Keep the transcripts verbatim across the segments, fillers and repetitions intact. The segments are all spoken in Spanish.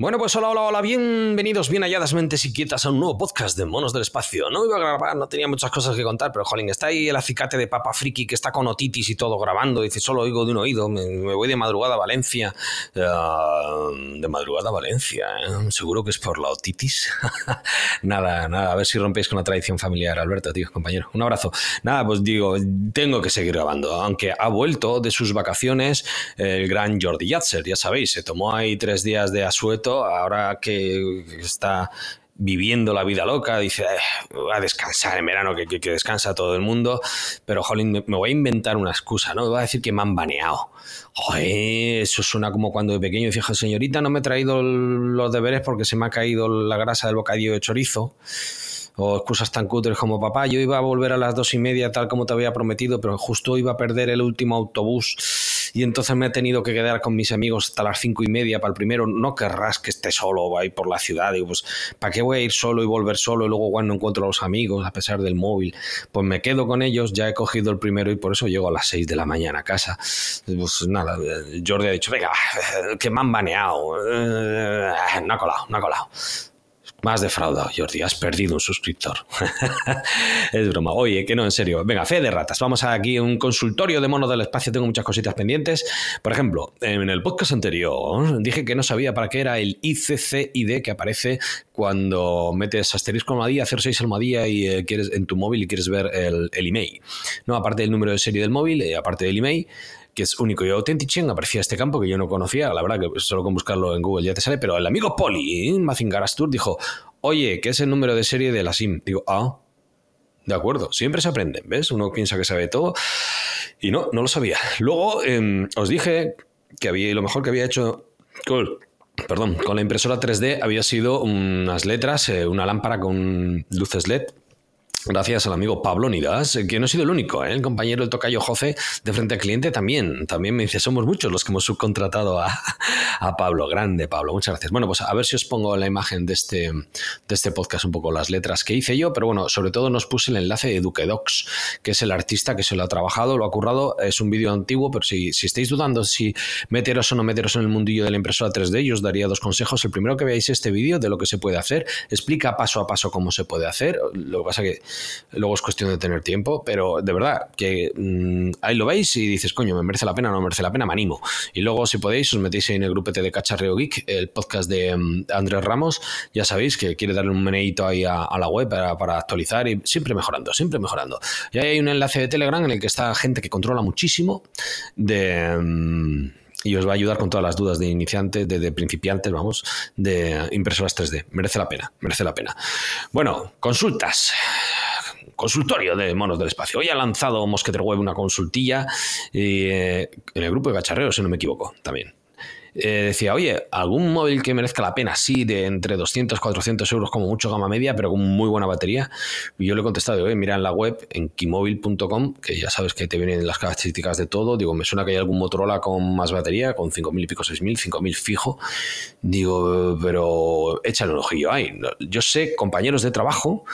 Bueno, pues hola, hola, hola, bienvenidos, bien halladas mentes inquietas a un nuevo podcast de Monos del Espacio. No iba a grabar, no tenía muchas cosas que contar, pero jolín, está ahí el acicate de Papa Friki que está con otitis y todo grabando, dice, solo oigo de un oído, me, me voy de madrugada a Valencia, uh, de madrugada a Valencia, ¿eh? Seguro que es por la otitis. Nada, nada, a ver si rompéis con la tradición familiar, Alberto, tío, compañero, un abrazo. Nada, pues digo, tengo que seguir grabando, aunque ha vuelto de sus vacaciones el gran Jordi Yatzer, ya sabéis, se tomó ahí tres días de asueto, ahora que está viviendo la vida loca, dice, eh, voy a descansar en verano, que, que, que descansa todo el mundo, pero jolín, me, me voy a inventar una excusa, ¿no? Me voy a decir que me han baneado. Joder, eso suena como cuando de pequeño dije, señorita, no me he traído los deberes porque se me ha caído la grasa del bocadillo de chorizo. O excusas tan cutres como, papá, yo iba a volver a las dos y media tal como te había prometido, pero justo iba a perder el último autobús y entonces me he tenido que quedar con mis amigos hasta las cinco y media para el primero. No querrás que esté solo ahí por la ciudad. Digo, pues, ¿para qué voy a ir solo y volver solo? Y luego, cuando encuentro a los amigos, a pesar del móvil, pues me quedo con ellos, ya he cogido el primero y por eso llego a las seis de la mañana a casa. Pues nada, Jordi ha dicho, venga, que me han baneado. No ha colado, no ha colado. Más defraudado, Jordi, has perdido un suscriptor. Es broma. Oye, que no, en serio. Venga, fe de ratas. Vamos a aquí a un consultorio de Monos del Espacio. Tengo muchas cositas pendientes. Por ejemplo, en el podcast anterior dije que no sabía para qué era el I C C I D que aparece cuando metes asterisco almohadilla, cero seis almohadilla y, eh, quieres, en tu móvil y quieres ver el, el I M E I. No, aparte del número de serie del móvil, eh, aparte del I M E I, que es único y auténtico, aparecía este campo que yo no conocía, la verdad que solo con buscarlo en Google ya te sale, pero el amigo Poli Mazingarastur dijo, oye, ¿qué es el número de serie de la SIM? Digo, ah, de acuerdo, siempre se aprende, ¿ves? Uno piensa que sabe todo y no, no lo sabía. Luego eh, os dije que había, lo mejor que había hecho cool. Perdón, con la impresora tres D había sido unas letras, eh, una lámpara con luces L E D, gracias al amigo Pablo Nidas, que no ha sido el único, ¿eh? El compañero, el tocayo José, de Frente al Cliente, también. También me dice, somos muchos los que hemos subcontratado a, a Pablo. Grande, Pablo. Muchas gracias. Bueno, pues a ver si os pongo la imagen de este, de este podcast, un poco las letras que hice yo, pero bueno, sobre todo nos puse el enlace de Edukedox, que es el artista que se lo ha trabajado, lo ha currado. Es un vídeo antiguo, pero si, si estáis dudando si meteros o no meteros en el mundillo de la impresora tres D, yo os daría dos consejos. El primero, que veáis este vídeo de lo que se puede hacer. Explica paso a paso cómo se puede hacer. Lo que pasa que luego es cuestión de tener tiempo, pero de verdad que mmm, ahí lo veis y dices, coño, me merece la pena, no me merece la pena, me animo. Y luego, si podéis, os metéis en el grupete de Cacharreo Geek, el podcast de um, Andrés Ramos, ya sabéis que quiere darle un meneíto ahí a, a la web para, para actualizar y siempre mejorando, siempre mejorando. Y ahí hay un enlace de Telegram en el que está gente que controla muchísimo de... Um, y os va a ayudar con todas las dudas de iniciantes, de, de principiantes, vamos, de impresoras tres D. Merece la pena, merece la pena. Bueno, consultas. Consultorio de Monos del Espacio. Hoy ha lanzado Mosqueter Web una consultilla eh, en el grupo de Cacharreo, si no me equivoco, también. Eh, decía, oye, algún móvil que merezca la pena, sí, de entre doscientos, cuatrocientos euros, como mucho gama media, pero con muy buena batería. Y yo le he contestado, oye, mira en la web, en kimovil punto com, que ya sabes que ahí te vienen las características de todo. Digo, me suena que hay algún Motorola con más batería, con cinco mil y pico, seis mil, cinco mil fijo. Digo, pero échale un ojillo ahí. Yo sé compañeros de trabajo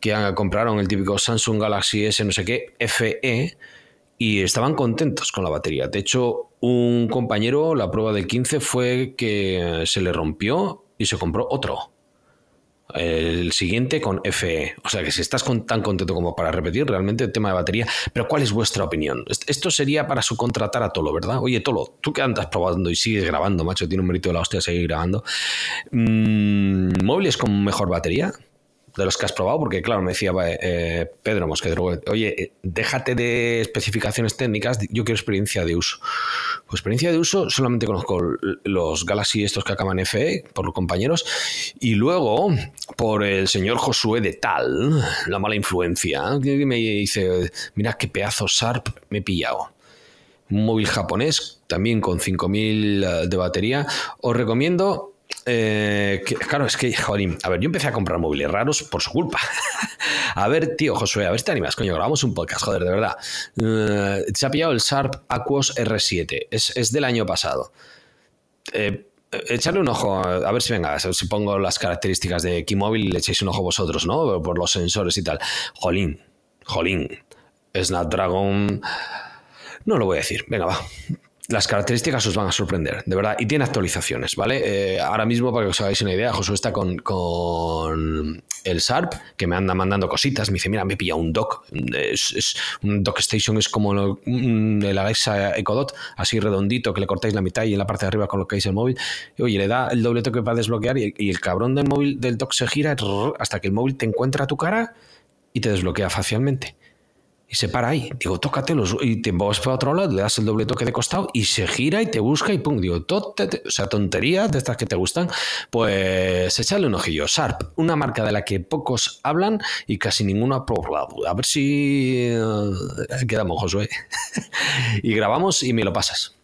que compraron el típico Samsung Galaxy S no sé qué, Fe, y estaban contentos con la batería. De hecho, un compañero, la prueba del quince fue que se le rompió y se compró otro, el siguiente con Fe. O sea que si estás con, tan contento como para repetir, realmente el tema de batería. Pero ¿cuál es vuestra opinión? Esto sería para subcontratar a Tolo, ¿verdad? Oye, Tolo, tú que andas probando y sigues grabando, macho, tiene un mérito de la hostia seguir grabando. ¿Móviles con mejor batería? De los que has probado, porque claro, me decía eh, Pedro Mosquetero, oye, déjate de especificaciones técnicas, yo quiero experiencia de uso. Pues experiencia de uso, solamente conozco los Galaxy estos que acaban en Fe, por los compañeros, y luego por el señor Josué de Tal, la mala influencia, que me dice, mira qué pedazo Sharp me he pillado. un móvil japonés, también con cinco mil de batería. Os recomiendo... Eh, que, claro, es que, jolín, a ver, yo empecé a comprar móviles raros por su culpa. A ver, tío, Josué, a ver si te animas, coño, grabamos un podcast, joder, de verdad. Uh, se ha pillado el Sharp Aquos R siete, es, es del año pasado. Eh, echarle un ojo, a ver si venga, si pongo las características de Kimovil, le echéis un ojo vosotros, ¿no? Por los sensores y tal. Jolín, jolín, Snapdragon... No lo voy a decir, venga, va. Las características os van a sorprender, de verdad. Y tiene actualizaciones, ¿vale? Eh, ahora mismo, para que os hagáis una idea, Josué está con, con el Sharp, que me anda mandando cositas. Me dice, mira, me he pillado un dock. Es, es, un dock station es como lo, el Alexa Echo Dot, así redondito, que le cortáis la mitad y en la parte de arriba colocáis el móvil. Y, oye, le da el doble toque para desbloquear y, y el cabrón del móvil del dock se gira hasta que el móvil te encuentra tu cara y te desbloquea facialmente. Y se para ahí. Digo, tócatelo. Y te vas para otro lado, le das el doble toque de costado y se gira y te busca y pum. Digo, tócate. O sea, tonterías de estas que te gustan. Pues échale un ojillo. Sharp, una marca de la que pocos hablan y casi ninguno ha probado. A ver si uh, quedamos, Josué. Y grabamos y me lo pasas.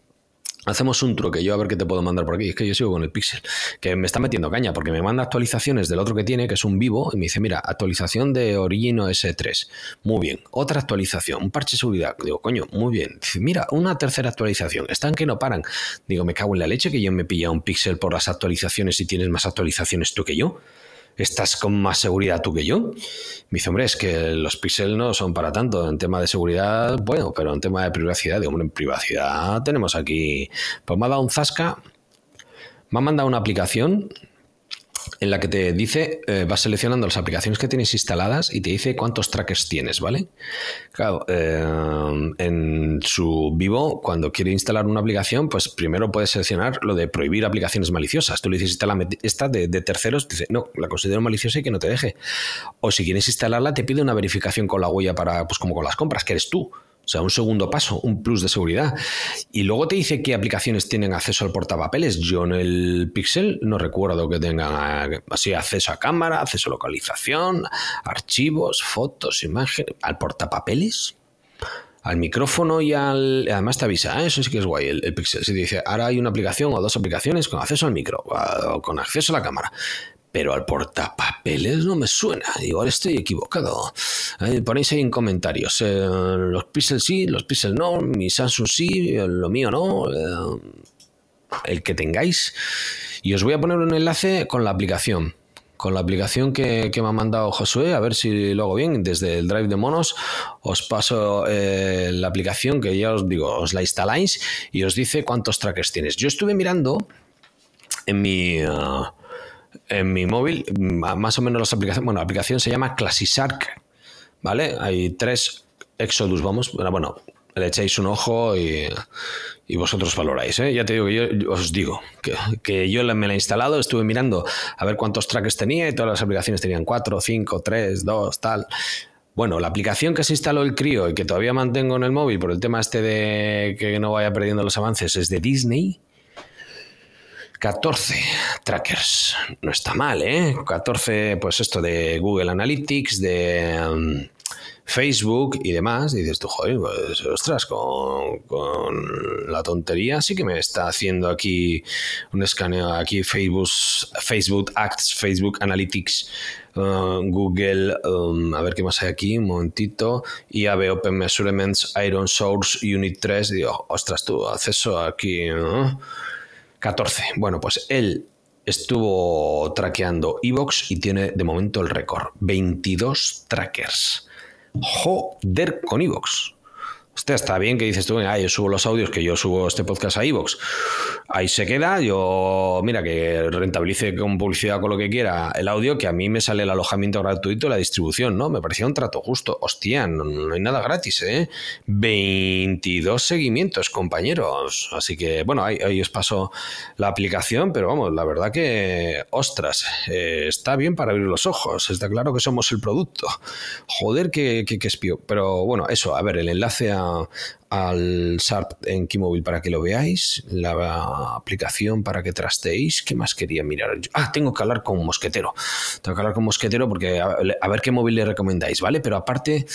Hacemos un truque, yo a ver qué te puedo mandar por aquí. Es que yo sigo con el Pixel, que me está metiendo caña porque me manda actualizaciones del otro que tiene, que es un Vivo, y me dice, mira, actualización de Origin O S tres, muy bien. Otra actualización, un parche de seguridad, digo, coño, muy bien. Dice, mira, una tercera actualización, están que no paran. Digo, me cago en la leche que yo me pilla un Pixel por las actualizaciones y tienes más actualizaciones tú que yo. ¿Estás con más seguridad tú que yo? Me dice, hombre, es que los Pixel no son para tanto. En tema de seguridad, bueno, pero en tema de privacidad, digo, hombre, en privacidad tenemos aquí... Pues me ha dado un zasca, me ha mandado una aplicación en la que te dice, eh, vas seleccionando las aplicaciones que tienes instaladas y te dice cuántos trackers tienes, ¿vale? Claro, eh, en su Vivo, cuando quiere instalar una aplicación, pues primero puedes seleccionar lo de prohibir aplicaciones maliciosas. Tú le dices, instala esta de, de terceros, dice, no, la considero maliciosa y que no te deje. O si quieres instalarla, te pide una verificación con la huella para, pues como con las compras, que eres tú. O sea, un segundo paso, un plus de seguridad. Y luego te dice qué aplicaciones tienen acceso al portapapeles. Yo en el Pixel no recuerdo que tengan así acceso a cámara, acceso a localización, archivos, fotos, imágenes, al portapapeles, al micrófono y al... Además te avisa, ¿eh? Eso sí que es guay, el, el Pixel. Si te dice, ahora hay una aplicación o dos aplicaciones con acceso al micro o con acceso a la cámara. Pero al portapapeles no me suena. Igual estoy equivocado. Eh, ponéis ahí en comentarios. Eh, los Pixel sí, los Pixel no. Mi Samsung sí, lo mío no. Eh, el que tengáis. Y os voy a poner un enlace con la aplicación. Con la aplicación que, que me ha mandado Josué. A ver si lo hago bien. Desde el Drive de Monos os paso eh, la aplicación que ya os digo. Os la instaláis y os dice cuántos trackers tienes. Yo estuve mirando en mi... Uh, En mi móvil, más o menos las aplicaciones... Bueno, la aplicación se llama Classy Shark, ¿vale? Hay tres Exodus, vamos. Bueno, bueno le echáis un ojo y, y vosotros valoráis, ¿eh? Ya te digo que yo, yo os digo que, que yo me la he instalado, estuve mirando a ver cuántos trackers tenía y todas las aplicaciones tenían cuatro, cinco, tres, dos, tal... Bueno, la aplicación que se instaló el crío y que todavía mantengo en el móvil por el tema este de que no vaya perdiendo los avances es de Disney... catorce trackers, no está mal, ¿eh? catorce, pues esto de Google Analytics, de um, Facebook y demás. Y dices tú, joder, pues, ostras, con, con la tontería sí que me está haciendo aquí un escaneo, aquí Facebook, Facebook Ads, Facebook Analytics, uh, Google, um, a ver qué más hay aquí, un momentito, I A B Open Measurements, Iron Source, Unit tres, y digo, ostras, tú, acceso aquí, ¿no? catorce. Bueno, pues él estuvo traqueando iVoox y tiene de momento el récord. veintidós trackers. Joder con iVoox. Hostia, está bien que dices tú, ah, yo subo los audios, que yo subo este podcast a iVoox. Ahí se queda, yo, mira, que rentabilice con publicidad, con lo que quiera, el audio, que a mí me sale el alojamiento gratuito y la distribución, ¿no? Me parecía un trato justo. Hostia, no, no hay nada gratis, ¿eh? veintidós seguimientos, compañeros. Así que, bueno, ahí, ahí os paso la aplicación, pero vamos, la verdad que, ostras, eh, está bien para abrir los ojos. Está claro que somos el producto. Joder, que, que, que espío. Pero, bueno, eso, a ver, el enlace a al Sharp en Kimovil para que lo veáis, la aplicación para que trasteéis. ¿Qué más quería mirar? Ah, tengo que hablar con Mosquetero. Tengo que hablar con Mosquetero porque a, a ver qué móvil le recomendáis, ¿vale? Pero aparte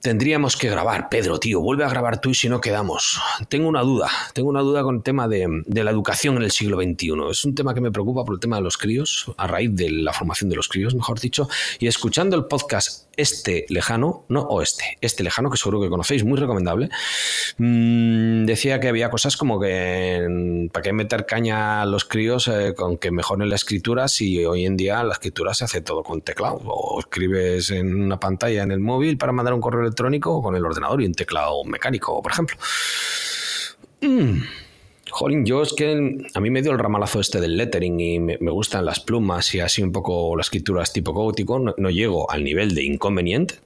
Tendríamos que grabar, Pedro, tío, vuelve a grabar tú y si no quedamos. Tengo una duda, tengo una duda con el tema de, de la educación en el siglo veintiuno. Es un tema que me preocupa por el tema de los críos, a raíz de la formación de los críos, mejor dicho, y escuchando el podcast Este Lejano, no Oeste, Este Lejano, que seguro que conocéis, muy recomendable, mmm, decía que había cosas como que para qué meter caña a los críos eh, con que mejoren la escritura si hoy en día la escritura se hace todo con teclado, o escribes en una pantalla en el móvil para mandar un correo electrónico o con el ordenador y un teclado mecánico, por ejemplo. Mm. Jolín, yo es que a mí me dio el ramalazo este del lettering y me, me gustan las plumas y así un poco las escrituras tipo gótico. No, no llego al nivel de inconveniente.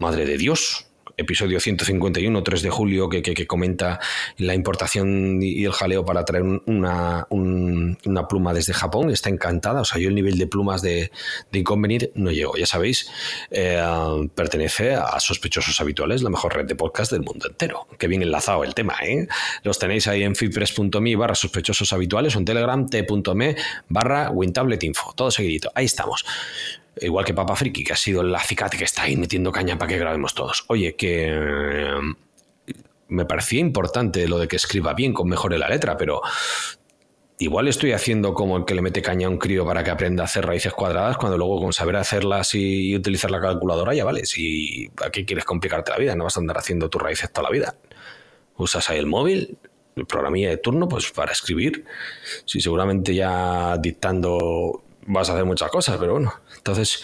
Madre de Dios. Episodio ciento cincuenta y uno, tres de julio, que, que, que comenta la importación y el jaleo para traer una, un, una pluma desde Japón. Está encantada. O sea, yo el nivel de plumas de, de Inconvenir no llego. Ya sabéis, eh, pertenece a Sospechosos Habituales, la mejor red de podcast del mundo entero. Qué bien enlazado el tema, ¿eh? Los tenéis ahí en feedpress.me barra sospechosos habituales o en Telegram t.me barra wintabletinfo. Todo seguidito. Ahí estamos. Igual que Papa Friki, que ha sido el acicate que está ahí metiendo caña para que grabemos todos. Oye, que me parecía importante lo de que escriba bien, con mejore la letra, pero igual estoy haciendo como el que le mete caña a un crío para que aprenda a hacer raíces cuadradas, cuando luego con saber hacerlas y utilizar la calculadora ya vale. Si ¿a qué quieres complicarte la vida? No vas a andar haciendo tus raíces toda la vida. Usas ahí el móvil, el programilla de turno, pues para escribir. Si seguramente ya dictando vas a hacer muchas cosas, pero bueno. Entonces,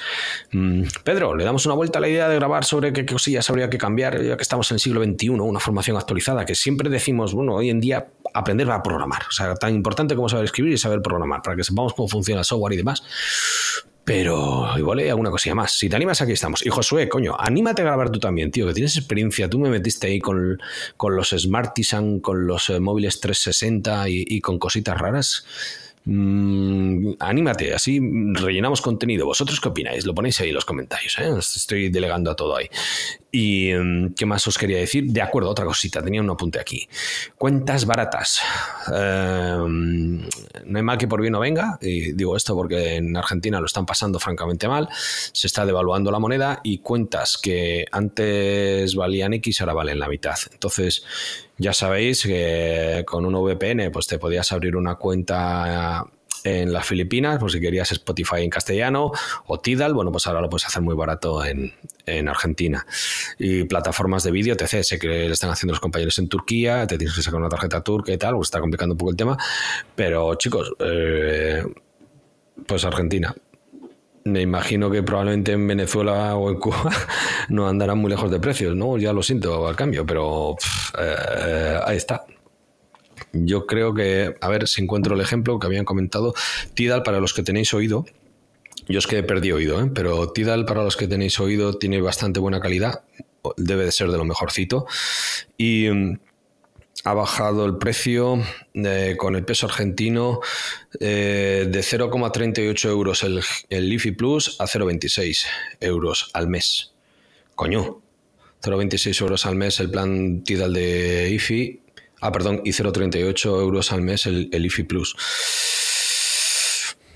mmm, Pedro, le damos una vuelta a la idea de grabar sobre qué cosillas habría que cambiar, ya que estamos en el siglo veintiuno, una formación actualizada, que siempre decimos, bueno, hoy en día aprender a programar. O sea, tan importante como saber escribir y saber programar, para que sepamos cómo funciona el software y demás. Pero igual hay alguna cosilla más. Si te animas, aquí estamos. Y Josué, coño, anímate a grabar tú también, tío, que tienes experiencia. Tú me metiste ahí con, con los Smartisan, con los eh, móviles trescientos sesenta y, y con cositas raras. Mm, anímate, así rellenamos contenido. ¿Vosotros qué opináis? Lo ponéis ahí en los comentarios, ¿eh? Estoy delegando a todo ahí. ¿Y qué más os quería decir? De acuerdo, otra cosita, tenía un apunte aquí. Cuentas baratas. Eh, no hay mal que por bien no venga, y digo esto porque en Argentina lo están pasando francamente mal, se está devaluando la moneda y cuentas que antes valían X ahora valen la mitad. Entonces, ya sabéis que con un V P N pues te podías abrir una cuenta en las Filipinas, por si querías Spotify en castellano, o Tidal. Bueno, pues ahora lo puedes hacer muy barato en, en Argentina. Y plataformas de vídeo, etcétera. Sé que le están haciendo los compañeros en Turquía, te tienes que sacar una tarjeta turca y tal, pues está complicando un poco el tema. Pero, chicos, eh, pues Argentina. Me imagino que probablemente en Venezuela o en Cuba no andarán muy lejos de precios, ¿no? Ya lo siento al cambio, pero pff, eh, ahí está. Yo creo que, a ver si encuentro el ejemplo que habían comentado. Tidal, para los que tenéis oído, yo es que perdí oído, ¿eh? Pero Tidal, para los que tenéis oído, tiene bastante buena calidad, debe de ser de lo mejorcito, y um, ha bajado el precio eh, con el peso argentino eh, de cero coma treinta y ocho euros el, el HiFi Plus a cero coma veintiséis euros al mes. Coño, cero coma veintiséis euros al mes el plan Tidal de HiFi. Ah, perdón, y cero coma treinta y ocho euros al mes el, el HiFi Plus.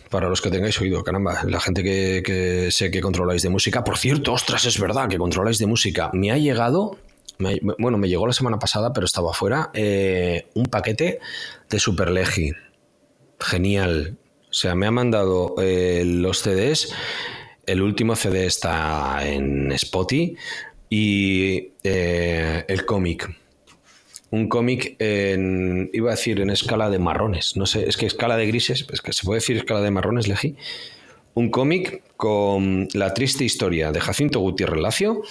Para los que tengáis oído, caramba, la gente que, que sé que controláis de música. Por cierto, ostras, es verdad que controláis de música. Me ha llegado, me, bueno, me llegó la semana pasada, pero estaba afuera, eh, un paquete de Superlegi. Genial. O sea, me ha mandado eh, los C Ds. El último C D está en Spotify y eh, el cómic. Un cómic en, iba a decir en escala de marrones, no sé, es que escala de grises, es que se puede decir escala de marrones, Legi. Un cómic con la triste historia de Jacinto Gutiérrez Lacio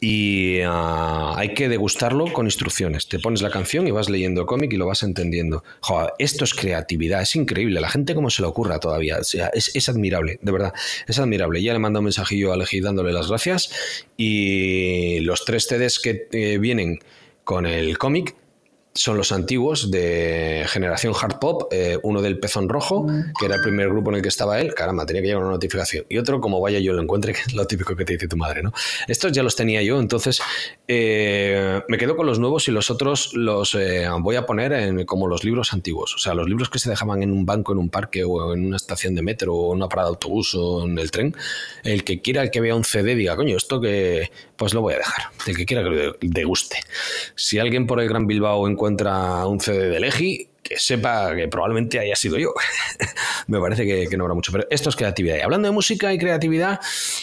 y uh, hay que degustarlo con instrucciones. Te pones la canción y vas leyendo el cómic y lo vas entendiendo. Joder, esto es creatividad, es increíble. La gente cómo se le ocurra todavía, o sea, es, es admirable, de verdad, es admirable. Ya le mando un mensajillo a Legi dándole las gracias y los tres C Ds que eh, vienen con el cómic son los antiguos de generación Hard Pop, eh, uno del Pezón Rojo, que era el primer grupo en el que estaba él, caramba, tenía que llegar una notificación, y otro, como vaya yo lo encuentre, que es lo típico que te dice tu madre, ¿no? Estos ya los tenía yo, entonces eh, me quedo con los nuevos y los otros los eh, voy a poner en, como los libros antiguos, o sea, los libros que se dejaban en un banco, en un parque, o en una estación de metro, o en una parada de autobús, o en el tren. El que quiera, el que vea un C D, diga, coño, esto que... pues lo voy a dejar, el que quiera que lo deguste. Si alguien por el Gran Bilbao encuentra contra un C D de Legi, que sepa que probablemente haya sido yo. Me parece que, que no habrá mucho, pero esto es creatividad. Y hablando de música y creatividad,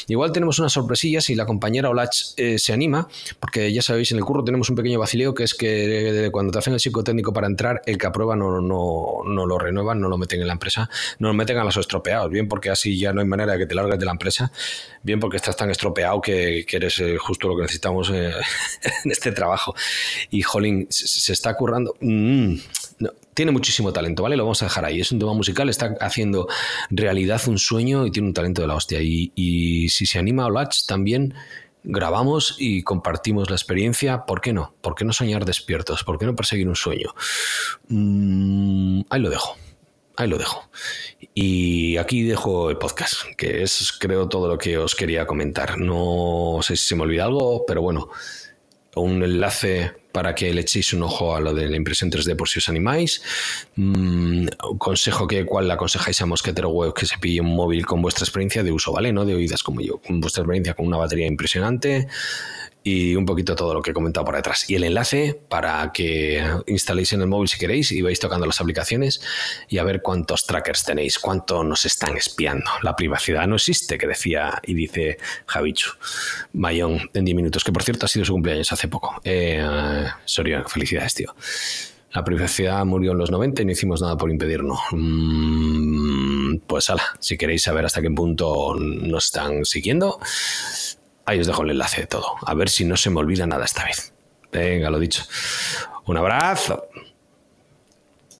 igual tenemos una sorpresilla si la compañera Olatz eh, se anima, porque ya sabéis, en el curro tenemos un pequeño vacileo, que es que eh, cuando te hacen el psicotécnico para entrar, el que aprueba no, no, no lo renuevan, no lo meten en la empresa, no lo meten a los estropeados, bien porque así ya no hay manera de que te largues de la empresa, bien porque estás tan estropeado que, que eres eh, justo lo que necesitamos eh, en este trabajo. Y jolín, se, se está currando... Mm, no. Tiene muchísimo talento, ¿vale? Lo vamos a dejar ahí. Es un tema musical, está haciendo realidad un sueño y tiene un talento de la hostia. Y, y si se anima a Olatz, también grabamos y compartimos la experiencia. ¿Por qué no? ¿Por qué no soñar despiertos? ¿Por qué no perseguir un sueño? Mm, ahí lo dejo. Ahí lo dejo. Y aquí dejo el podcast, que es, creo, todo lo que os quería comentar. No sé si se me olvida algo, pero bueno, un enlace para que le echéis un ojo a lo de la impresión tres D por si os animáis. Mm, consejo que cual le aconsejáis a Mosqueter Web que se pille un móvil con vuestra experiencia de uso, ¿vale? No de oídas como yo, con vuestra experiencia, con una batería impresionante y un poquito todo lo que he comentado por detrás. Y el enlace para que instaléis en el móvil si queréis y vais tocando las aplicaciones y a ver cuántos trackers tenéis, cuánto nos están espiando. La privacidad no existe, que decía y dice Javichu Mayón en diez minutos, que por cierto ha sido su cumpleaños hace poco. Eh, Soriano, felicidades, tío. La privacidad murió en los noventa y no hicimos nada por impedirnos. Mm, pues ala, si queréis saber hasta qué punto nos están siguiendo... ahí os dejo el enlace de todo. A ver si no se me olvida nada esta vez. Venga, lo dicho. Un abrazo.